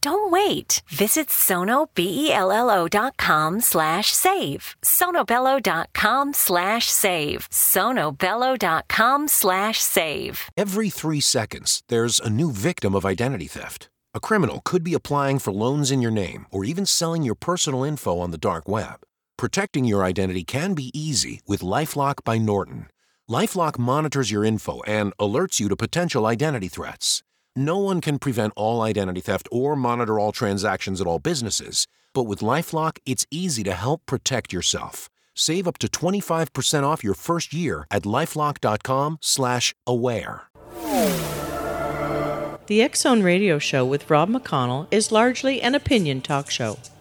Don't wait. Visit sonobello.com/save. Sonobello.com/save. Sonobello.com/save. Every 3 seconds, there's a new victim of identity theft. A criminal could be applying for loans in your name or even selling your personal info on the dark web. Protecting your identity can be easy with LifeLock by Norton. LifeLock monitors your info and alerts you to potential identity threats. No one can prevent all identity theft or monitor all transactions at all businesses, but with LifeLock, it's easy to help protect yourself. Save up to 25% off your first year at LifeLock.com/aware. The X Zone Radio Show with Rob McConnell is largely an opinion talk show.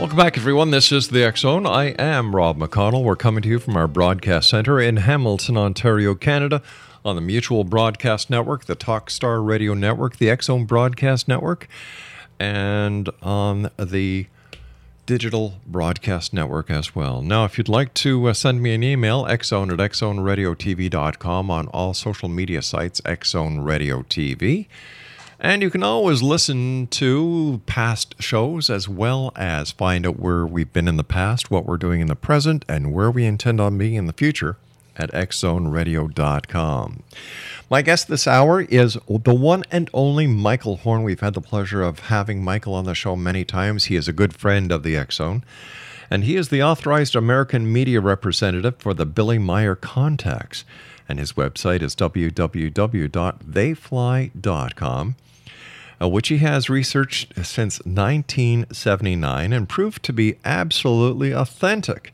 Welcome back, everyone. This is the X Zone. I am Rob McConnell. We're coming to you from our broadcast center in Hamilton, Ontario, Canada, on the Mutual Broadcast Network, the Talkstar Radio Network, the X Zone Broadcast Network, and on the Digital Broadcast Network as well. Now, if you'd like to send me an email, xzone@xzoneradiotv.com, on all social media sites, X Zone Radio TV. And you can always listen to past shows as well as find out where we've been in the past, what we're doing in the present, and where we intend on being in the future at xzoneradiotv.com. My guest this hour is the one and only Michael Horn. We've had the pleasure of having Michael on the show many times. He is a good friend of the X Zone, and he is the authorized American media representative for the Billy Meier contacts. And his website is www.theyfly.com. Which he has researched since 1979 and proved to be absolutely authentic.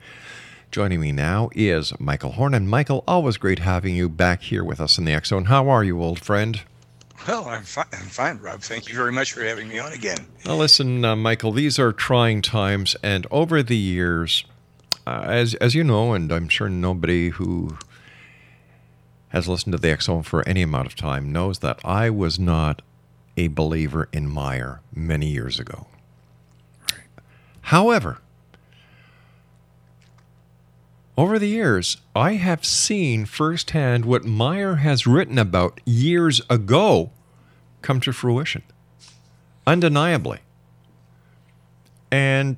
Joining me now is Michael Horn. And Michael, always great having you back here with us in the X Zone. How are you, old friend? Well, I'm fine, Rob. Thank you very much for having me on again. Now, listen, Michael, these are trying times. And over the years, as you know, and I'm sure nobody who has listened to the X Zone for any amount of time knows that I was not a believer in Meier many years ago. Right. However, over the years, I have seen firsthand what Meier has written about years ago come to fruition, undeniably. And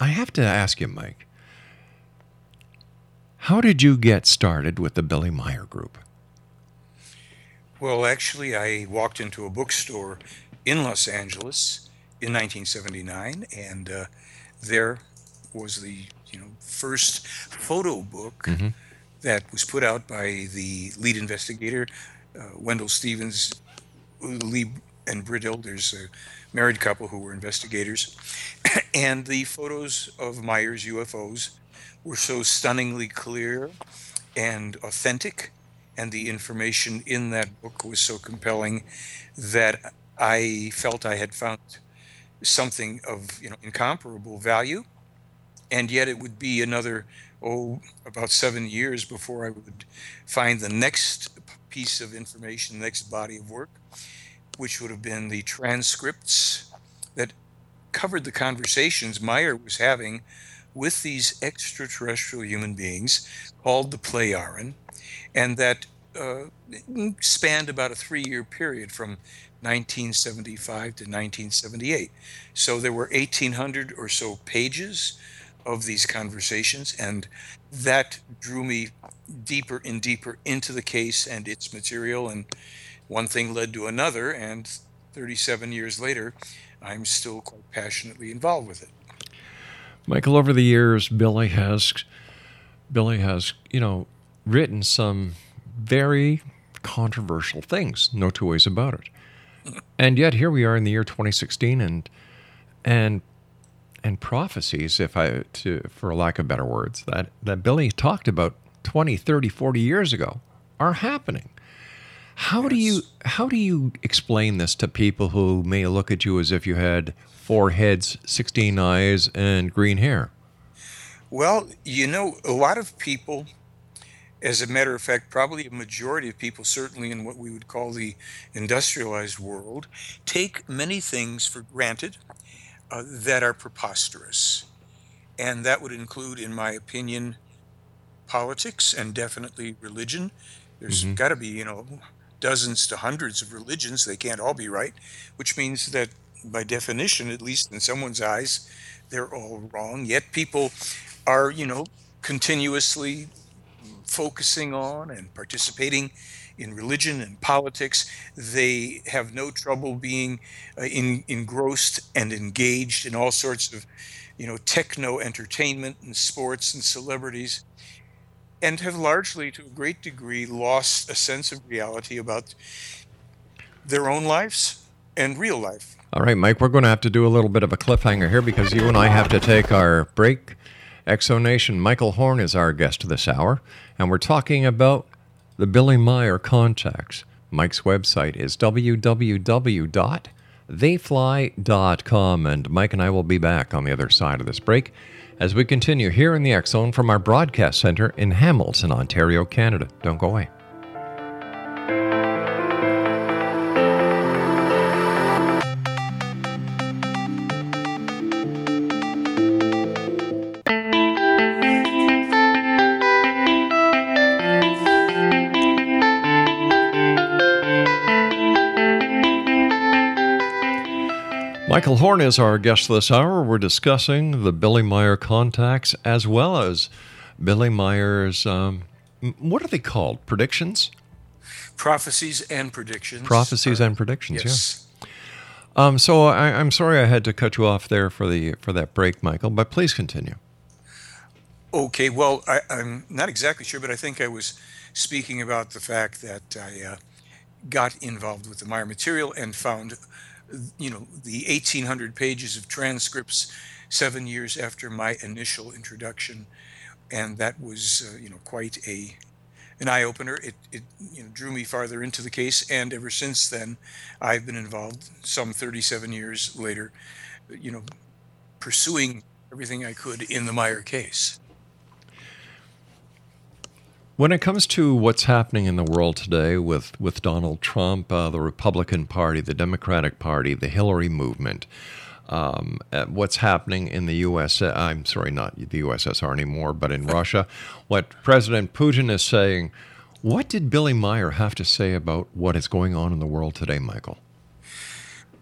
I have to ask you, Mike, how did you get started with the Billy Meier Group? Well, actually, I walked into a bookstore in Los Angeles in 1979, and there was the first photo book that was put out by the lead investigator, Wendell Stevens, Lee and Brit Elders, a married couple who were investigators. And the photos of Meier's UFOs were so stunningly clear and authentic, and the information in that book was so compelling that I felt I had found something of, incomparable value. And yet it would be another, about 7 years before I would find the next piece of information, the next body of work, which would have been the transcripts that covered the conversations Meier was having with these extraterrestrial human beings called the Plejaren, and that spanned about a 3-year period from 1975 to 1978. So there were 1,800 or so pages of these conversations, and that drew me deeper and deeper into the case and its material, and one thing led to another, and 37 years later, I'm still quite passionately involved with it. Michael, over the years, Billy has, written some very controversial things, no two ways about it. And yet here we are in the year 2016, and prophecies, for lack of better words, that Billy talked about 20, 30, 40 years ago are happening. How do you explain this to people who may look at you as if you had 4 heads, 16 eyes, and green hair? Well, a lot of people, as a matter of fact, probably a majority of people, certainly in what we would call the industrialized world, take many things for granted that are preposterous. And that would include, in my opinion, politics and definitely religion. There's got to be, dozens to hundreds of religions. They can't all be right, which means that by definition, at least in someone's eyes, they're all wrong. Yet people are, continuously focusing on and participating in religion and politics. They have no trouble being engrossed and engaged in all sorts of, techno entertainment and sports and celebrities, and have largely, to a great degree, lost a sense of reality about their own lives and real life. All right, Mike, we're going to have to do a little bit of a cliffhanger here because you and I have to take our break. Exonation, Michael Horn is our guest this hour, and we're talking about the Billy Meier contacts. Mike's website is www.theyfly.com, and Mike and I will be back on the other side of this break as we continue here in the X Zone from our broadcast center in Hamilton, Ontario, Canada. Don't go away. Michael Horn is our guest this hour. We're discussing the Billy Meier contacts as well as Billy Meier's, what are they called? Predictions? Prophecies and predictions. Prophecies and predictions, yes. Yeah. So I'm sorry I had to cut you off there for that break, Michael, but please continue. Okay, well, I'm not exactly sure, but I think I was speaking about the fact that I got involved with the Meier material and found the 1,800 pages of transcripts 7 years after my initial introduction, and that was, quite an eye-opener. It drew me farther into the case, and ever since then, I've been involved some 37 years later, pursuing everything I could in the Meier case. When it comes to what's happening in the world today with Donald Trump, the Republican Party, the Democratic Party, the Hillary movement, what's happening in the U.S., I'm sorry, not the USSR anymore, but in Russia, what President Putin is saying, what did Billy Meier have to say about what is going on in the world today, Michael?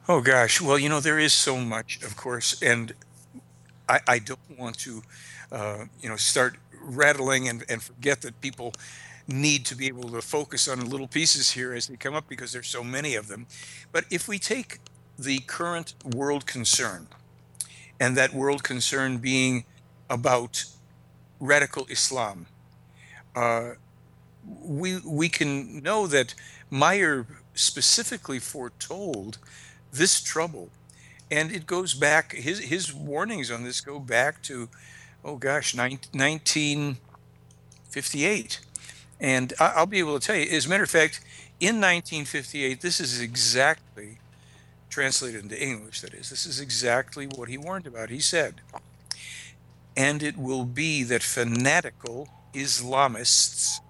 Oh, gosh. Well, there is so much, of course, and I don't want to, start rattling and forget that people need to be able to focus on little pieces here as they come up because there's so many of them. But if we take the current world concern, and that world concern being about radical Islam, we can know that Meier specifically foretold this trouble And it goes back, his warnings on this go back to, 1958. And I'll be able to tell you, as a matter of fact, in 1958, this is exactly, translated into English, that is, this is exactly what he warned about. He said, and it will be that fanatical Islamists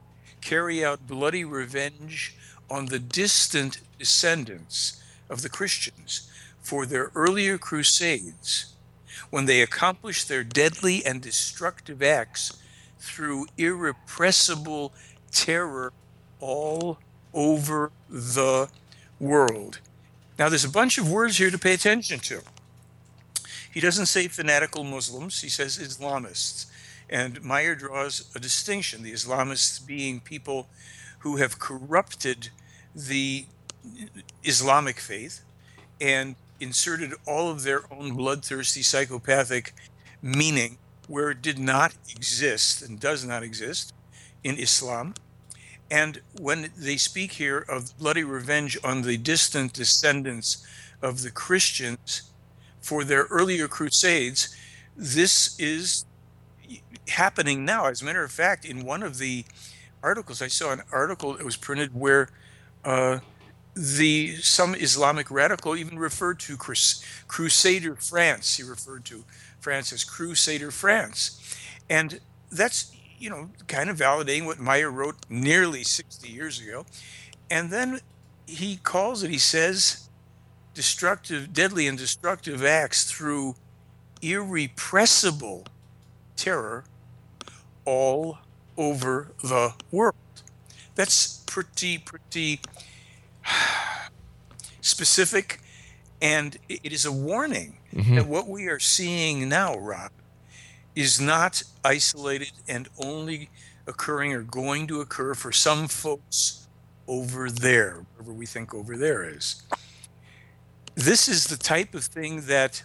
carry out bloody revenge on the distant descendants of the Christians for their earlier crusades, when they accomplished their deadly and destructive acts through irrepressible terror all over the world. Now, there's a bunch of words here to pay attention to. He doesn't say fanatical Muslims. He says Islamists. And Meier draws a distinction, the Islamists being people who have corrupted the Islamic faith and inserted all of their own bloodthirsty, psychopathic meaning where it did not exist and does not exist in Islam. And when they speak here of bloody revenge on the distant descendants of the Christians for their earlier crusades, this is happening now. As a matter of fact, in one of the articles, I saw an article that was printed where some Islamic radical even referred to Crusader France. He referred to France as Crusader France. And that's, kind of validating what Meier wrote nearly 60 years ago. And then he calls it, he says, deadly and destructive acts through irrepressible terror all over the world. That's pretty specific, and it is a warning that what we are seeing now, Rob, is not isolated and only occurring or going to occur for some folks over there, wherever we think over there is. This is the type of thing that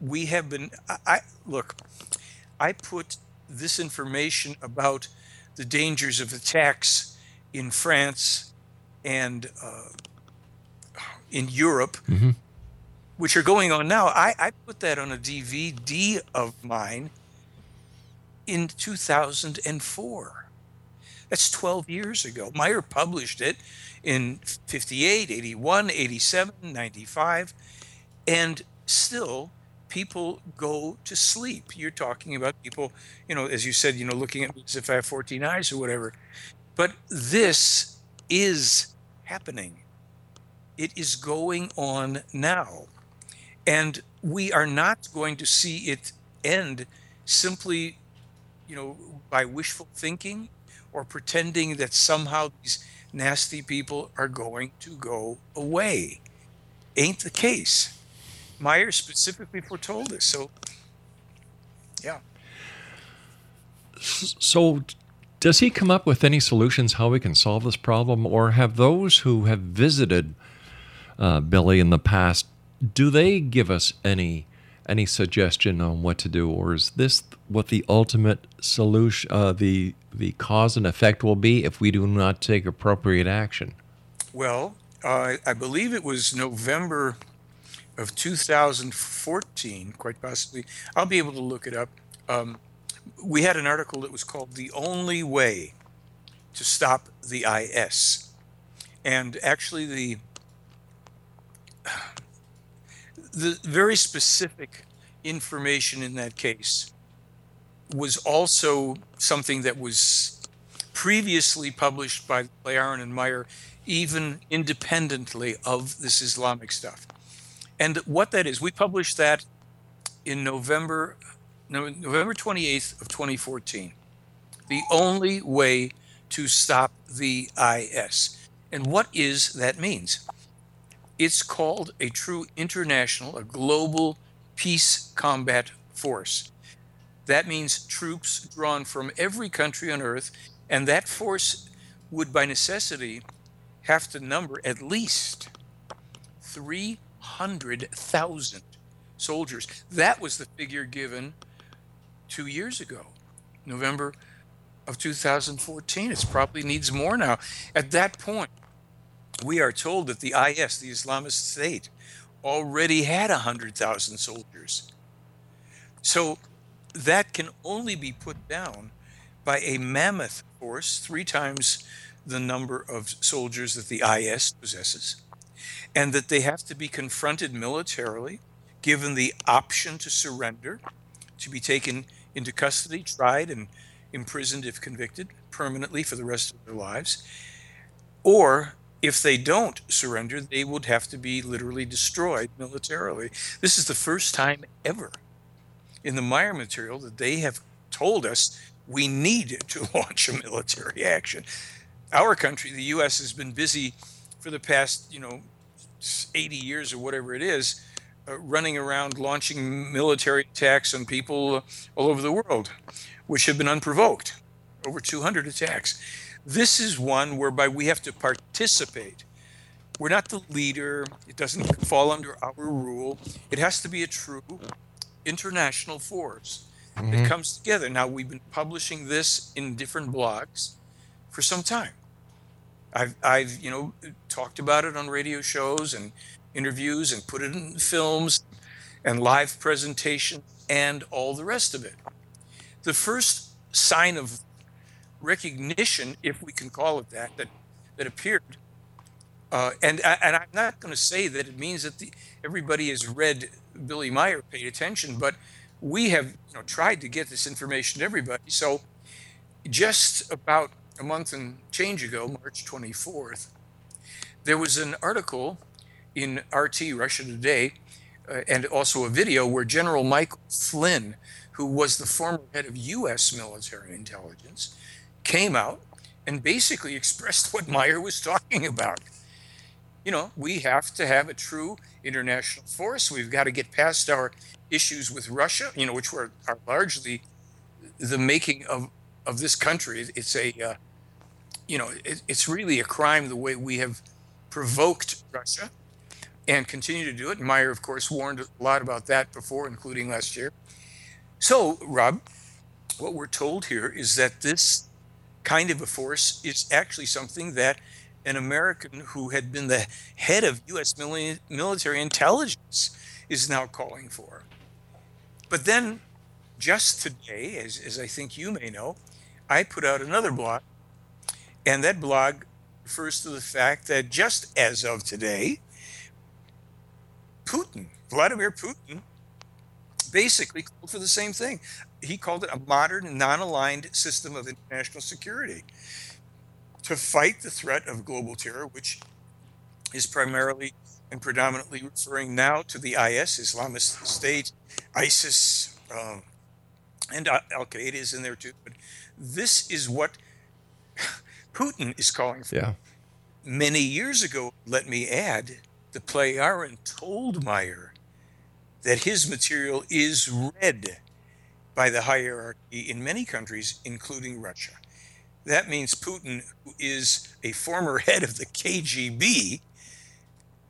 we have been... I put this information about the dangers of attacks in France and in Europe, which are going on now. I put that on a DVD of mine in 2004. That's 12 years ago. Meier published it in 58, 81, 87, 95, and still people go to sleep. You're talking about people, as you said, looking at me as if I have 14 eyes or whatever. But this is happening. It is going on now. And we are not going to see it end simply, by wishful thinking or pretending that somehow these nasty people are going to go away. Ain't the case. Meier specifically foretold this, so yeah. So does he come up with any solutions how we can solve this problem, or have those who have visited Billy in the past, do they give us any suggestion on what to do, or is this what the ultimate solution, the cause and effect will be if we do not take appropriate action? Well, I believe it was November of 2014, quite possibly. I'll be able to look it up. We had an article that was called The Only Way to Stop the IS. And actually the very specific information in that case was also something that was previously published by Plejaren and Meier, even independently of this Islamic stuff. And what that is, we published that in November 28th of 2014. The Only Way to Stop the IS. And what is that means? It's called a true international, a global peace combat force. That means troops drawn from every country on earth, and that force would by necessity have to number at least 300,000 soldiers. That was the figure given 2 years ago, November of 2014. It probably needs more now. At that point, we are told that the IS, the Islamist State, already had 100,000 soldiers. So that can only be put down by a mammoth force, 3 times the number of soldiers that the IS possesses, and that they have to be confronted militarily, given the option to surrender, to be taken into custody, tried, and imprisoned if convicted permanently for the rest of their lives. Or if they don't surrender, they would have to be literally destroyed militarily. This is the first time ever in the Meier material that they have told us we need to launch a military action. Our country, the U.S., has been busy for the past, 80 years or whatever it is, running around launching military attacks on people all over the world, which have been unprovoked, over 200 attacks. This is one whereby we have to participate. We're not the leader. It doesn't fall under our rule. It has to be a true international force that comes together. Now, we've been publishing this in different blogs for some time. I've talked about it on radio shows and interviews and put it in films and live presentations and all the rest of it. The first sign of recognition, if we can call it that appeared, and I'm not going to say that it means that everybody has read Billy Meier, paid attention, but we have tried to get this information to everybody. So just about a month and change ago, March 24th, there was an article in RT, Russia Today, and also a video where General Michael Flynn, who was the former head of U.S. military intelligence, came out and basically expressed what Meier was talking about. We have to have a true international force. We've got to get past our issues with Russia, which are largely the making of this country. It's it's really a crime the way we have provoked Russia and continue to do it. Meier, of course, warned a lot about that before, including last year. So, Rob, what we're told here is that this kind of a force is actually something that an American who had been the head of U.S. military intelligence is now calling for. But then just today, as I think you may know, I put out another blog, and that blog refers to the fact that just as of today, Vladimir Putin, basically called for the same thing. He called it a modern, non-aligned system of international security to fight the threat of global terror, which is primarily and predominantly referring now to the IS, Islamist State, ISIS, and Al-Qaeda is in there too. But this is what Putin is calling for. Yeah. Many years ago, let me add, the Plejaren told Meier that his material is read by the hierarchy in many countries, including Russia. That means Putin, who is a former head of the KGB,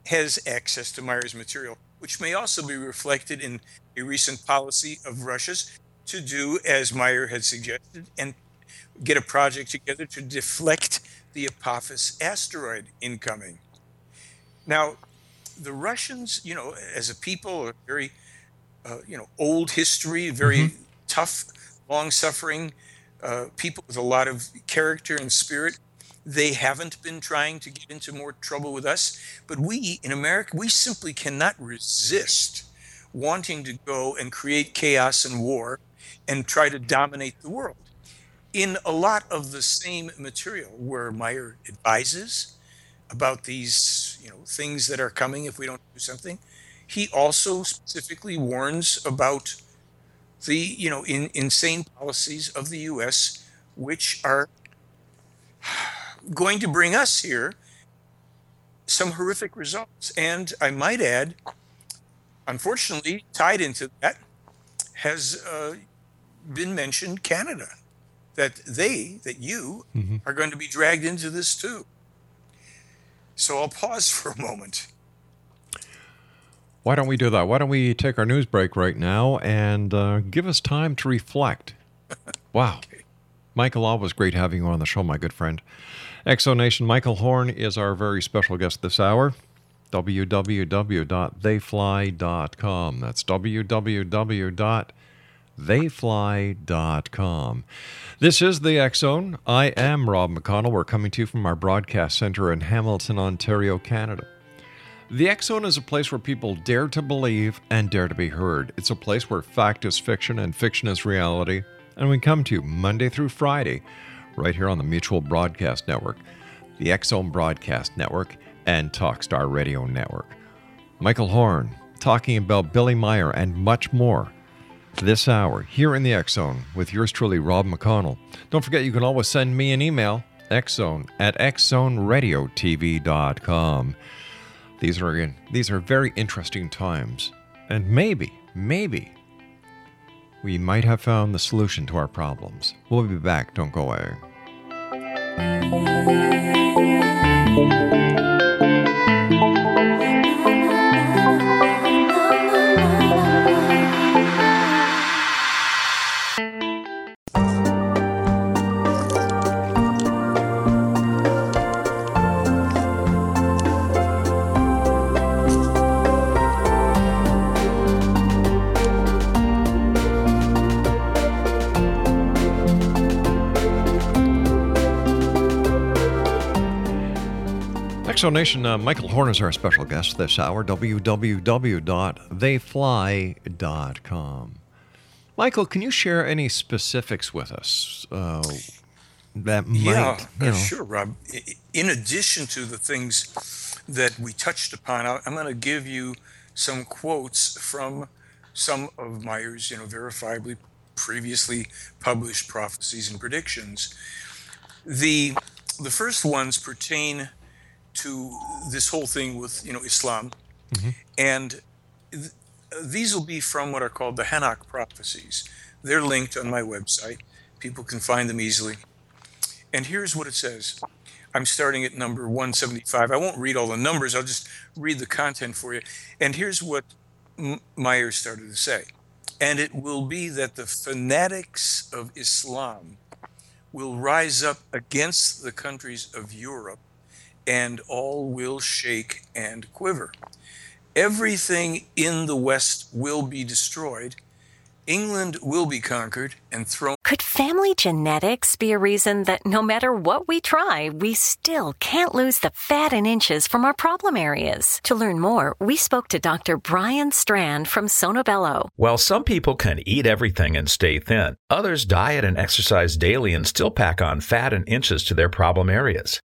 has access to Meier's material, which may also be reflected in a recent policy of Russia's to do as Meier had suggested and get a project together to deflect the Apophis asteroid incoming. Now, the Russians, as a people, a very, old history, very tough, long-suffering people with a lot of character and spirit. They haven't been trying to get into more trouble with us. But we in America, we simply cannot resist wanting to go and create chaos and war and try to dominate the world. In a lot of the same material where Meier advises about these, things that are coming if we don't do something. He also specifically warns about the, insane policies of the U.S., which are going to bring us here some horrific results. And I might add, unfortunately, tied into that has been mentioned Canada, that you are going to be dragged into this too. So I'll pause for a moment. Why don't we do that? Why don't we take our news break right now and give us time to reflect? Wow. Okay. Michael, always great having you on the show, my good friend. X Zone Nation, Michael Horn is our very special guest this hour. www.theyfly.com. That's www.theyfly.com. This is the X Zone. I am Rob McConnell. We're coming to you from our broadcast center in Hamilton, Ontario, Canada. The X Zone is a place where people dare to believe and dare to be heard. It's a place where fact is fiction and fiction is reality. And we come to you Monday through Friday right here on the Mutual Broadcast Network, the X Zone Broadcast Network, and Talkstar Radio Network. Michael Horn talking about Billy Meier and much more this hour here in the X Zone with yours truly, Rob McConnell. Don't forget, you can always send me an email, xzone@xzoneradiotv.com. These are very interesting times, and maybe we might have found the solution to our problems. We'll be back. Don't go away. So Nation, Michael Horn is our special guest this hour, www.theyfly.com. Michael, can you share any specifics with us that might... Sure, Rob. In addition to the things that we touched upon, I'm going to give you some quotes from some of Meier's, verifiably previously published prophecies and predictions. The first ones pertain to this whole thing with, Islam. Mm-hmm. And these will be from what are called the Hanak prophecies. They're linked on my website. People can find them easily. And here's what it says. I'm starting at number 175. I won't read all the numbers. I'll just read the content for you. And here's what Meier started to say. And it will be that the fanatics of Islam will rise up against the countries of Europe, and all will shake and quiver. Everything in the West will be destroyed. England will be conquered and thrown. Could family genetics be a reason that no matter what we try, we still can't lose the fat and inches from our problem areas? To learn more, we spoke to Dr. Brian Strand from Sonobello. While some people can eat everything and stay thin, others diet and exercise daily and still pack on fat and inches to their problem areas.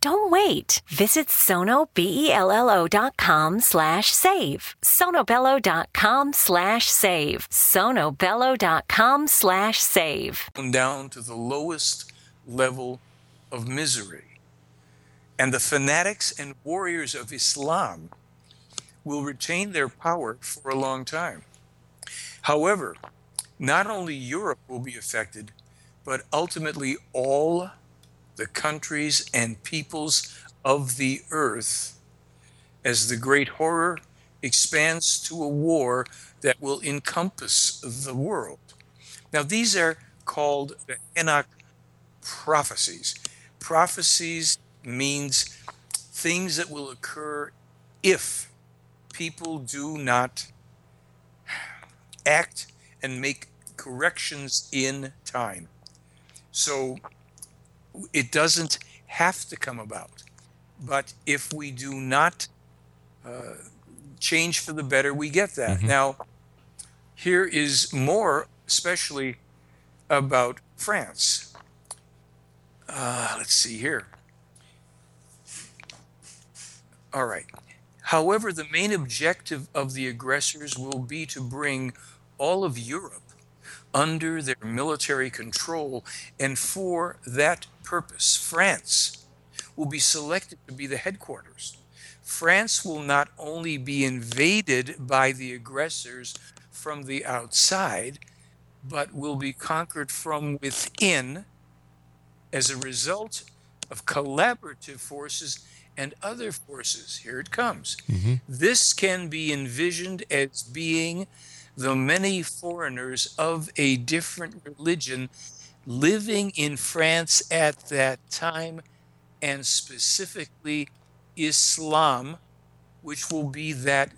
Don't wait. Visit sonobello.com/save. Sonobello.com/save. Sonobello.com/save. Down to the lowest level of misery. And the fanatics and warriors of Islam will retain their power for a long time. However, not only Europe will be affected, but ultimately all the countries and peoples of the earth, as the great horror expands to a war that will encompass the world. Now, these are called the Henoch prophecies. Prophecies means things that will occur if people do not act and make corrections in time. So it doesn't have to come about. But if we do not change for the better, we get that. Mm-hmm. Now, here is more, especially about France. Let's see here. All right. However, the main objective of the aggressors will be to bring all of Europe under their military control, and for that purpose, France will be selected to be the headquarters France will not only be invaded by the aggressors from the outside, but will be conquered from within as a result of collaborative forces and other forces. Here it comes. Mm-hmm. This can be envisioned as being the many foreigners of a different religion living in France at that time, and specifically Islam, which will be that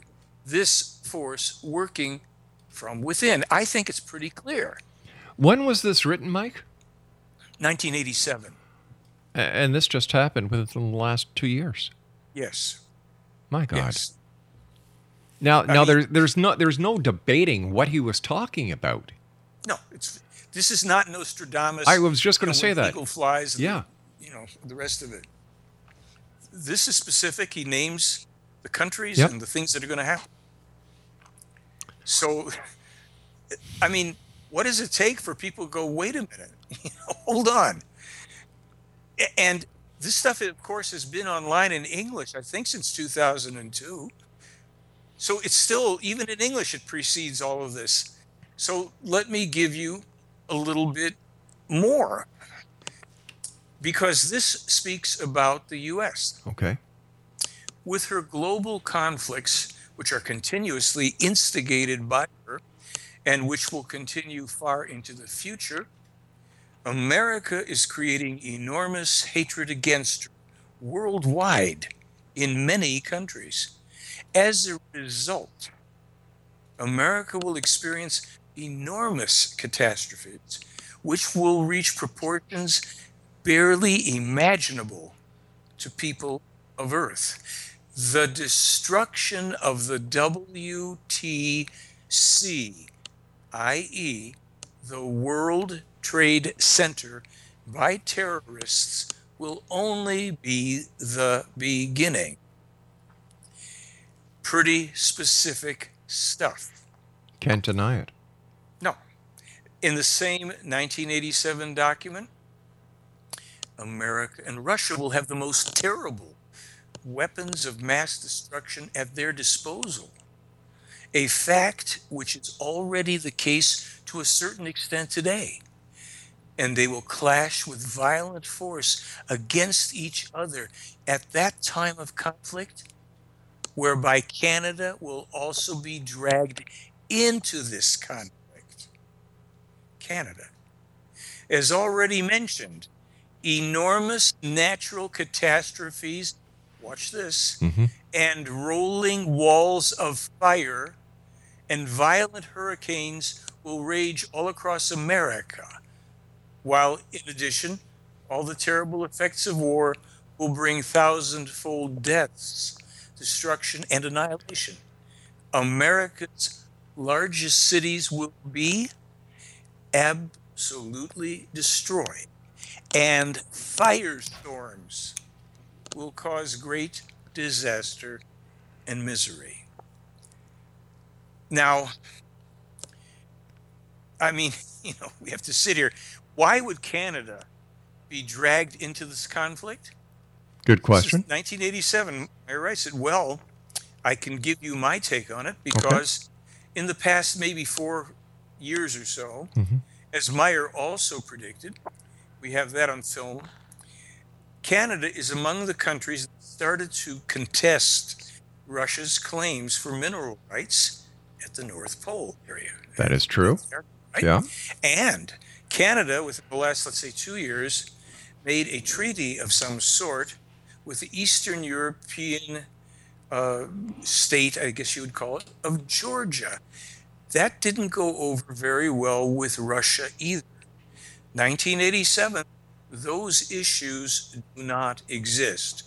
this force working from within. I think it's pretty clear. When was this written, Mike? 1987. And this just happened within the last 2 years. Yes. My God. Yes. Now there's no debating what he was talking about. No, this is not Nostradamus. I was just going to say that. Eagle flies. And yeah. The rest of it. This is specific. He names the countries and the things that are going to happen. So, I mean, what does it take for people to go, wait a minute, hold on? And this stuff, of course, has been online in English, I think, since 2002. So it's still, even in English, it precedes all of this. So let me give you a little bit more, because this speaks about the U.S. Okay. With her global conflicts, which are continuously instigated by her and which will continue far into the future, America is creating enormous hatred against her worldwide in many countries. As a result, America will experience enormous catastrophes, which will reach proportions barely imaginable to people of Earth. The destruction of the WTC, i.e., the World Trade Center, by terrorists will only be the beginning. Pretty specific stuff. Can't deny it. No. In the same 1987 document, America and Russia will have the most terrible weapons of mass destruction at their disposal, a fact which is already the case to a certain extent today. And they will clash with violent force against each other at that time of conflict, whereby Canada will also be dragged into this conflict. Canada. As already mentioned, enormous natural catastrophes, watch this, and rolling walls of fire and violent hurricanes will rage all across America, while, in addition, all the terrible effects of war will bring thousandfold deaths, destruction, and annihilation. America's largest cities will be absolutely destroyed, and firestorms will cause great disaster and misery. Now, I mean, we have to sit here. Why would Canada be dragged into this conflict? Good question. 1987, I said, well, I can give you my take on it, because in the past maybe 4 years or so, as Meier also predicted, we have that on film, Canada is among the countries that started to contest Russia's claims for mineral rights at the North Pole area. That is true. Right? Yeah. And Canada, within the last, let's say, 2 years, made a treaty of some sort with the Eastern European state, I guess you would call it, of Georgia. That didn't go over very well with Russia either. 1987, those issues do not exist.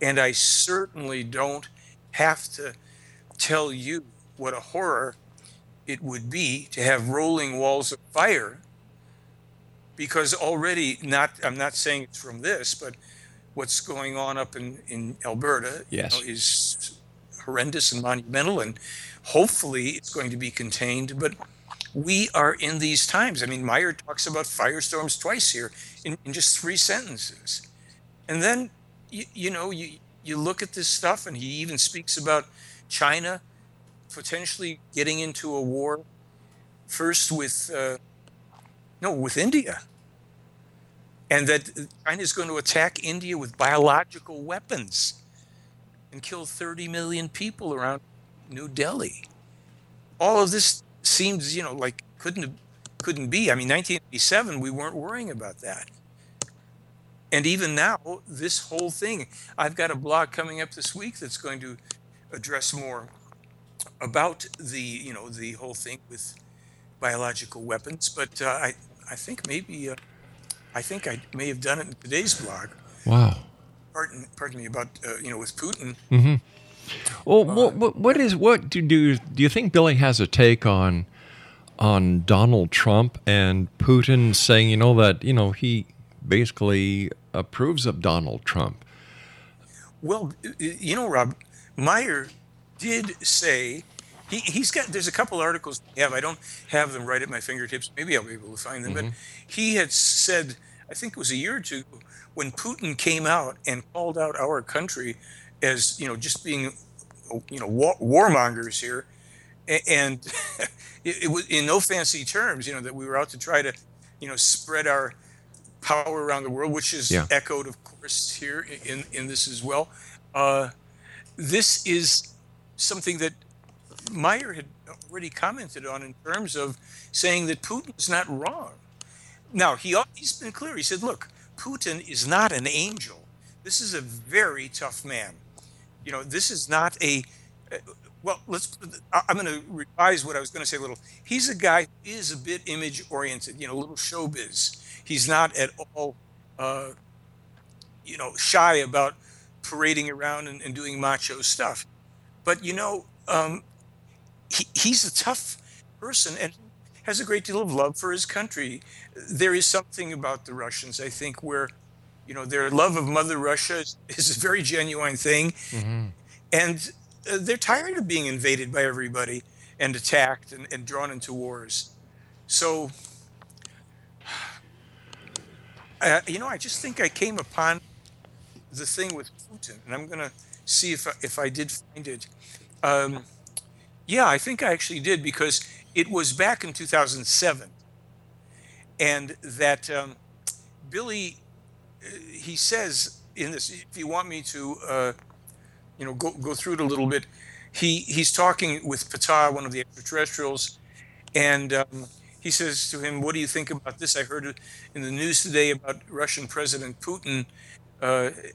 And I certainly don't have to tell you what a horror it would be to have rolling walls of fire, because already, I'm not saying it's from this, but what's going on up in Alberta is horrendous and monumental, and hopefully it's going to be contained. But we are in these times. I mean, Meier talks about firestorms twice here in just three sentences. And then, you you look at this stuff, and he even speaks about China potentially getting into a war first with India, and that China is going to attack India with biological weapons and kill 30 million people around New Delhi. All of this seems, like couldn't be. I mean, 1987, we weren't worrying about that. And even now, this whole thing, I've got a blog coming up this week that's going to address more about the whole thing with biological weapons. But I think maybe I think I may have done it in today's blog. Wow. Pardon me about with Putin. Mm-hmm. Well, do you think Billy has a take on Donald Trump and Putin saying that he basically approves of Donald Trump? Well, Rob Meier did say there's a couple articles I have. I don't have them right at my fingertips. Maybe I'll be able to find them. Mm-hmm. But he had said, I think it was a year or two ago, when Putin came out and called out our country as just being warmongers here, and it was in no fancy terms, that we were out to try to spread our power around the world, which is echoed, of course, here in this as well. This is something that Meier had already commented on in terms of saying that Putin's not wrong. Now, he's been clear. He said, look, Putin is not an angel. This is a very tough man. This is not I'm going to revise what I was going to say a little. He's a guy who is a bit image-oriented, a little showbiz. He's not at all, shy about parading around and doing macho stuff. But, he's a tough person and has a great deal of love for his country. There is something about the Russians, I think, where, their love of Mother Russia is a very genuine thing. Mm-hmm. And they're tired of being invaded by everybody and attacked and drawn into wars. So, I just think I came upon the thing with Putin, and I'm going to see if I did find it. Yeah, I think I actually did, because it was back in 2007, and that Billy, he says in this, if you want me to, go through it a little bit, he's talking with Ptaah, one of the extraterrestrials, and he says to him, what do you think about this? I heard in the news today about Russian President Putin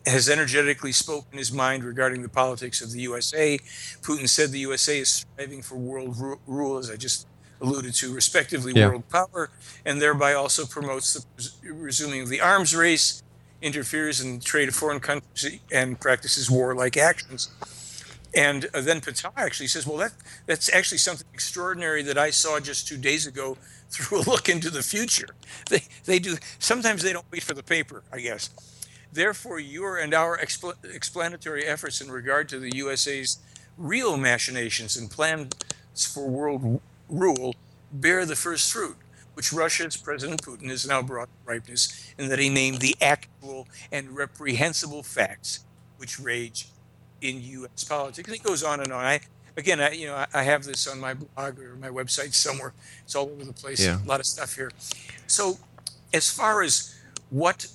has energetically spoken his mind regarding the politics of the USA. Putin said the USA is striving for world rule, as I just alluded to, respectively, world power, and thereby also promotes the resuming of the arms race, interferes in the trade of foreign countries, and practices warlike actions. And then Ptaah actually says, well, that's actually something extraordinary that I saw just 2 days ago through a look into the future. They do, sometimes they don't wait for the paper, I guess. Therefore, your and our explanatory efforts in regard to the USA's real machinations and plans for world rule bear the first fruit, which Russia's President Putin has now brought to ripeness, in that he named the actual and reprehensible facts which rage in U.S. politics. And it goes on and on. I have this on my blog or my website somewhere. It's all over the place. Yeah. A lot of stuff here. So, as far as what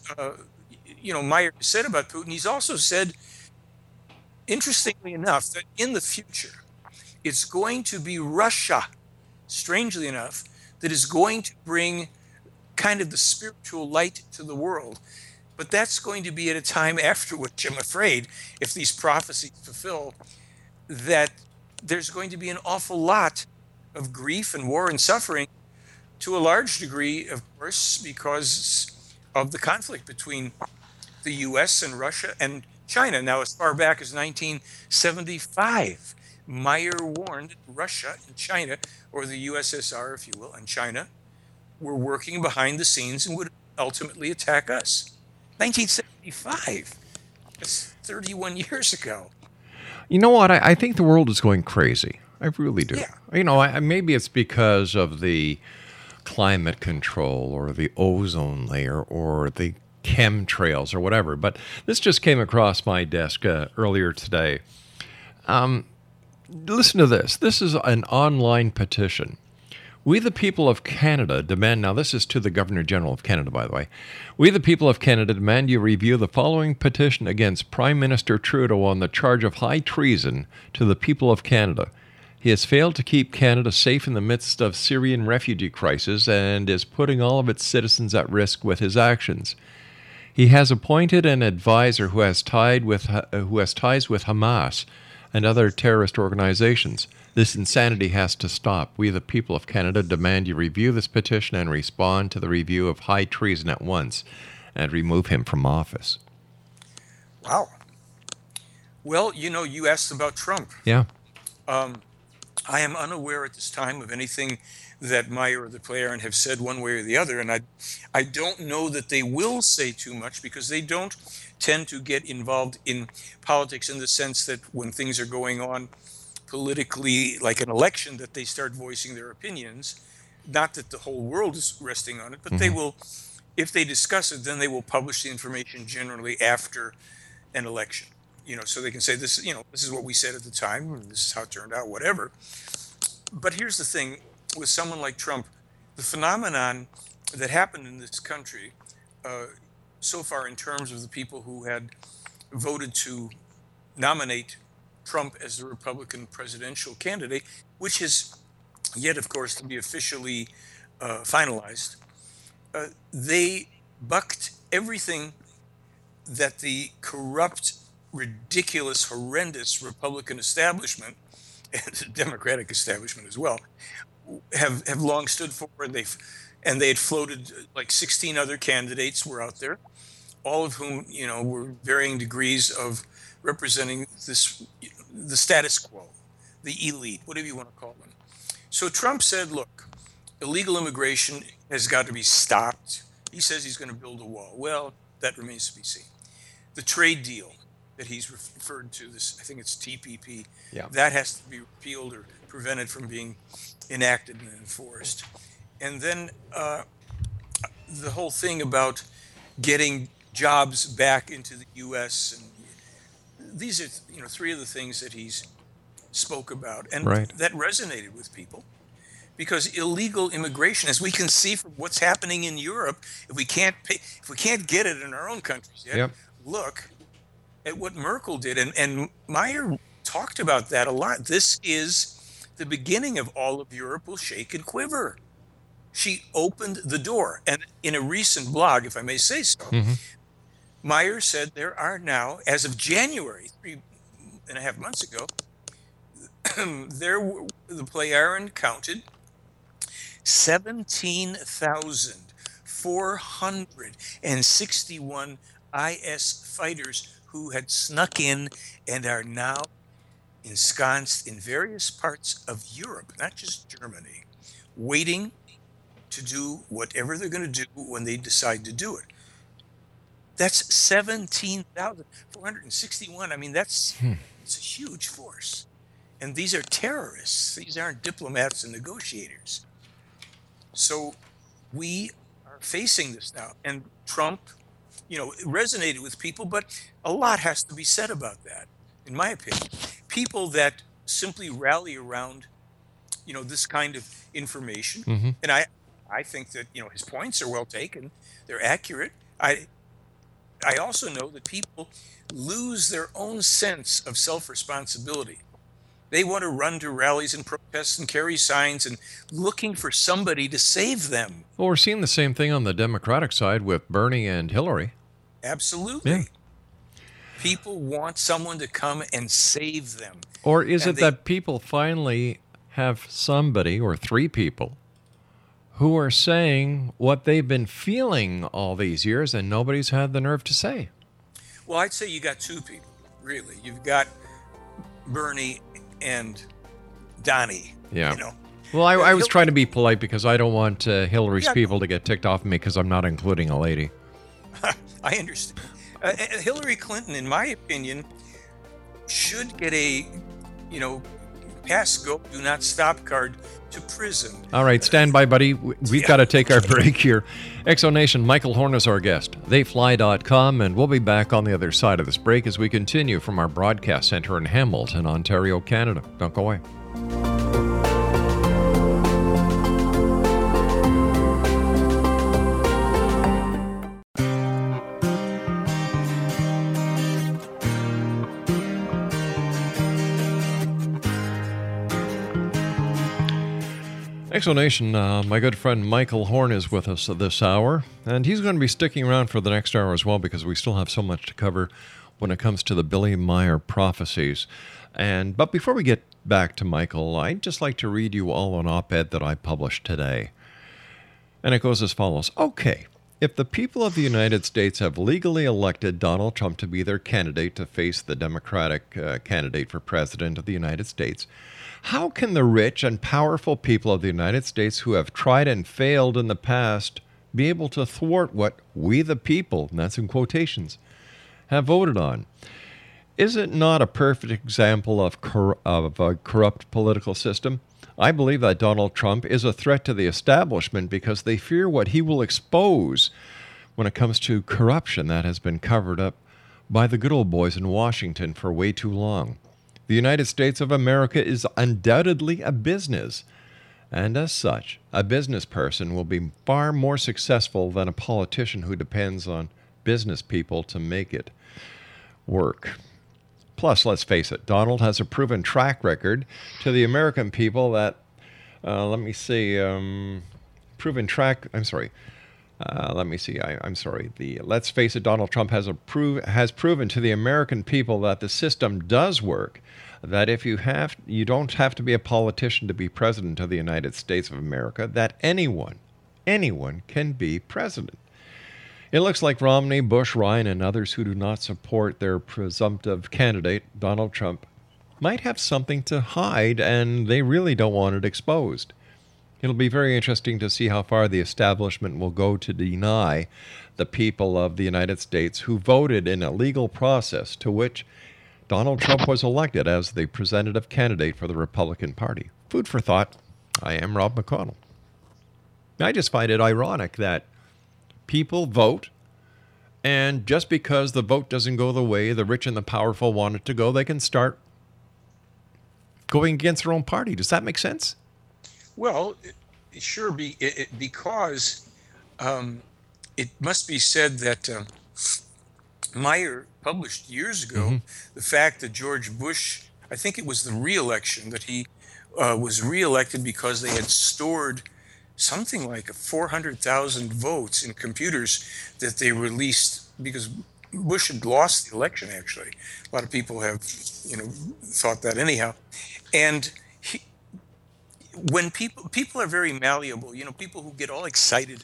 Meier said about Putin, he's also said, interestingly enough, that in the future, it's going to be Russia, strangely enough, that is going to bring kind of the spiritual light to the world. But that's going to be at a time after which, I'm afraid, if these prophecies fulfill, that there's going to be an awful lot of grief and war and suffering, to a large degree, of course, because of the conflict between the U.S. and Russia and China. Now, as far back as 1975, Meier warned Russia and China, or the USSR, if you will, and China, were working behind the scenes and would ultimately attack us. 1975. That's 31 years ago. You know what? I think the world is going crazy. I really do. Yeah. Maybe it's because of the climate control or the ozone layer or the chemtrails or whatever. But this just came across my desk earlier today. Listen to this. This is an online petition. We the people of Canada demand, now this is to the Governor General of Canada, by the way. We the people of Canada demand you review the following petition against Prime Minister Trudeau on the charge of high treason to the people of Canada. He has failed to keep Canada safe in the midst of Syrian refugee crisis and is putting all of its citizens at risk with his actions. He has appointed an advisor who has ties with Hamas and other terrorist organizations. This insanity has to stop. We, the people of Canada, demand you review this petition and respond to the review of high treason at once and remove him from office. Wow. Well, you know, you asked about Trump. Yeah. I am unaware at this time of anything that Meier or the Plejaren have said one way or the other, and I don't know that they will say too much because they don't tend to get involved in politics in the sense that when things are going on politically, like an election, that they start voicing their opinions. Not that the whole world is resting on it, but they will, if they discuss it, then they will publish the information generally after an election. You know, so they can say this, you know, this is what we said at the time, and this is how it turned out, whatever. But here's the thing with someone like Trump, the phenomenon that happened in this country so far in terms of the people who had voted to nominate Trump as the Republican presidential candidate, which is yet, of course, to be officially finalized, they bucked everything that the corrupt, ridiculous, horrendous Republican establishment and Democratic establishment as well have long stood for, and they had floated like 16 other candidates were out there, all of whom, you know, were varying degrees of representing this, the status quo, the elite, whatever you want to call them. So Trump said, look, illegal immigration has got to be stopped. He says he's going to build a wall. Well, that remains to be seen. The trade deal that he's referred to, this, I think it's TPP, yeah, that has to be repealed or prevented from being enacted and enforced. And then the whole thing about getting jobs back into the U.S. and these are, you know, three of the things that he's spoke about, and that resonated with people because illegal immigration, as we can see from what's happening in Europe, if we can't get it in our own countries yet, look at what Merkel did, and Meier talked about that a lot. This is the beginning of all of Europe will shake and quiver. She opened the door, and in a recent blog, if I may say so, Meier said there are now, as of January, 3.5 months ago, the Plejaren counted 17,461 IS fighters who had snuck in and are now ensconced in various parts of Europe, not just Germany, waiting to do whatever they're going to do when they decide to do it. That's 17,461. I mean, it's a huge force. And these are terrorists. These aren't diplomats and negotiators. So we are facing this now. And Trump, you know, it resonated with people, but a lot has to be said about that, in my opinion. People that simply rally around, you know, this kind of information, and I think that, you know, his points are well taken, they're accurate. I also know that people lose their own sense of self-responsibility. They want to run to rallies and protests and carry signs and looking for somebody to save them. Well, we're seeing the same thing on the Democratic side with Bernie and Hillary. Absolutely. Yeah. People want someone to come and save them. Or is it that people finally have somebody or three people who are saying what they've been feeling all these years and nobody's had the nerve to say? Well, I'd say you got two people, really. You've got Bernie and Donnie, you know. Well, I was trying to be polite because I don't want Hillary's people to get ticked off at me because I'm not including a lady. I understand. Hillary Clinton, in my opinion, should get a, you know, Pascope Do Not Stop card to prison. All right, stand by, buddy. We've got to take our break here. Exonation, Michael Horn is our guest, theyfly.com, and we'll be back on the other side of this break as we continue from our broadcast center in Hamilton, Ontario, Canada. Don't go away. Explanation, my good friend Michael Horn is with us this hour, and he's going to be sticking around for the next hour as well because we still have so much to cover when it comes to the Billy Meier prophecies. But before we get back to Michael, I'd just like to read you all an op-ed that I published today. And it goes as follows. Okay, if the people of the United States have legally elected Donald Trump to be their candidate to face the Democratic candidate for president of the United States, how can the rich and powerful people of the United States who have tried and failed in the past be able to thwart what we the people, and that's in quotations, have voted on? Is it not a perfect example of a corrupt political system? I believe that Donald Trump is a threat to the establishment because they fear what he will expose when it comes to corruption that has been covered up by the good old boys in Washington for way too long. The United States of America is undoubtedly a business, and as such, a business person will be far more successful than a politician who depends on business people to make it work. Plus, let's face it, Donald has a proven track record to the American people that, let's face it, Donald Trump has proven to the American people that the system does work, that if you don't have to be a politician to be president of the United States of America, that anyone can be president. It looks like Romney, Bush, Ryan, and others who do not support their presumptive candidate, Donald Trump, might have something to hide, and they really don't want it exposed. It'll be very interesting to see how far the establishment will go to deny the people of the United States who voted in a legal process to which Donald Trump was elected as the representative candidate for the Republican Party. Food for thought. I am Rob McConnell. I just find it ironic that people vote, and just because the vote doesn't go the way the rich and the powerful want it to go, they can start going against their own party. Does that make sense? Well, because it must be said that Meier published years ago the fact that George Bush, I think it was the re-election, that he was re-elected because they had stored something like 400,000 votes in computers that they released because Bush had lost the election, actually. A lot of people have, thought that anyhow. And when people are very malleable, people who get all excited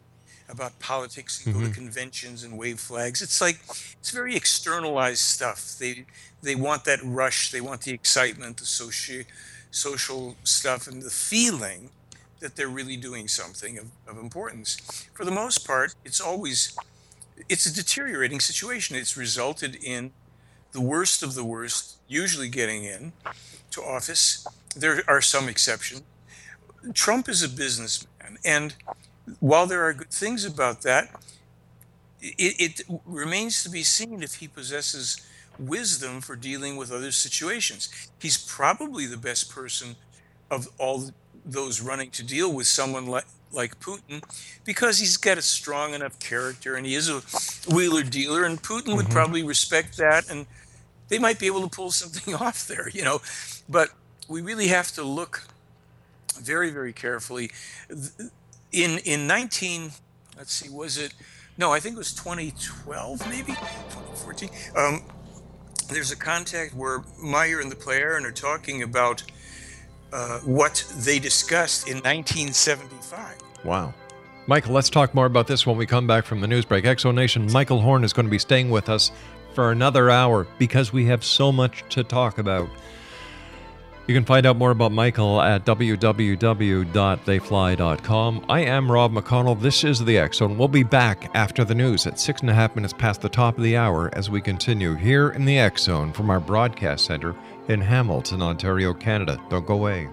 about politics and go to conventions and wave flags, it's very externalized stuff. They want that rush, they want the excitement, the social stuff, and the feeling that they're really doing something of importance. For the most part, it's a deteriorating situation. It's resulted in the worst of the worst usually getting in to office. There are some exceptions. Trump is a businessman, and while there are good things about that, it remains to be seen if he possesses wisdom for dealing with other situations. He's probably the best person of all those running to deal with someone like Putin, because he's got a strong enough character, and he is a wheeler-dealer, and Putin would probably respect that, and they might be able to pull something off there, But we really have to look very, very carefully. I think it was 2012, maybe 2014. There's a contact where Meier and the Plejaren are talking about what they discussed in 1975. Wow. Michael, let's talk more about this when we come back from the news break. Exonation, Michael Horn is going to be staying with us for another hour because we have so much to talk about. You can find out more about Michael at www.theyfly.com. I am Rob McConnell. This is the X Zone. We'll be back after the news at 6.5 minutes past the top of the hour as we continue here in the X Zone from our broadcast center in Hamilton, Ontario, Canada. Don't go away.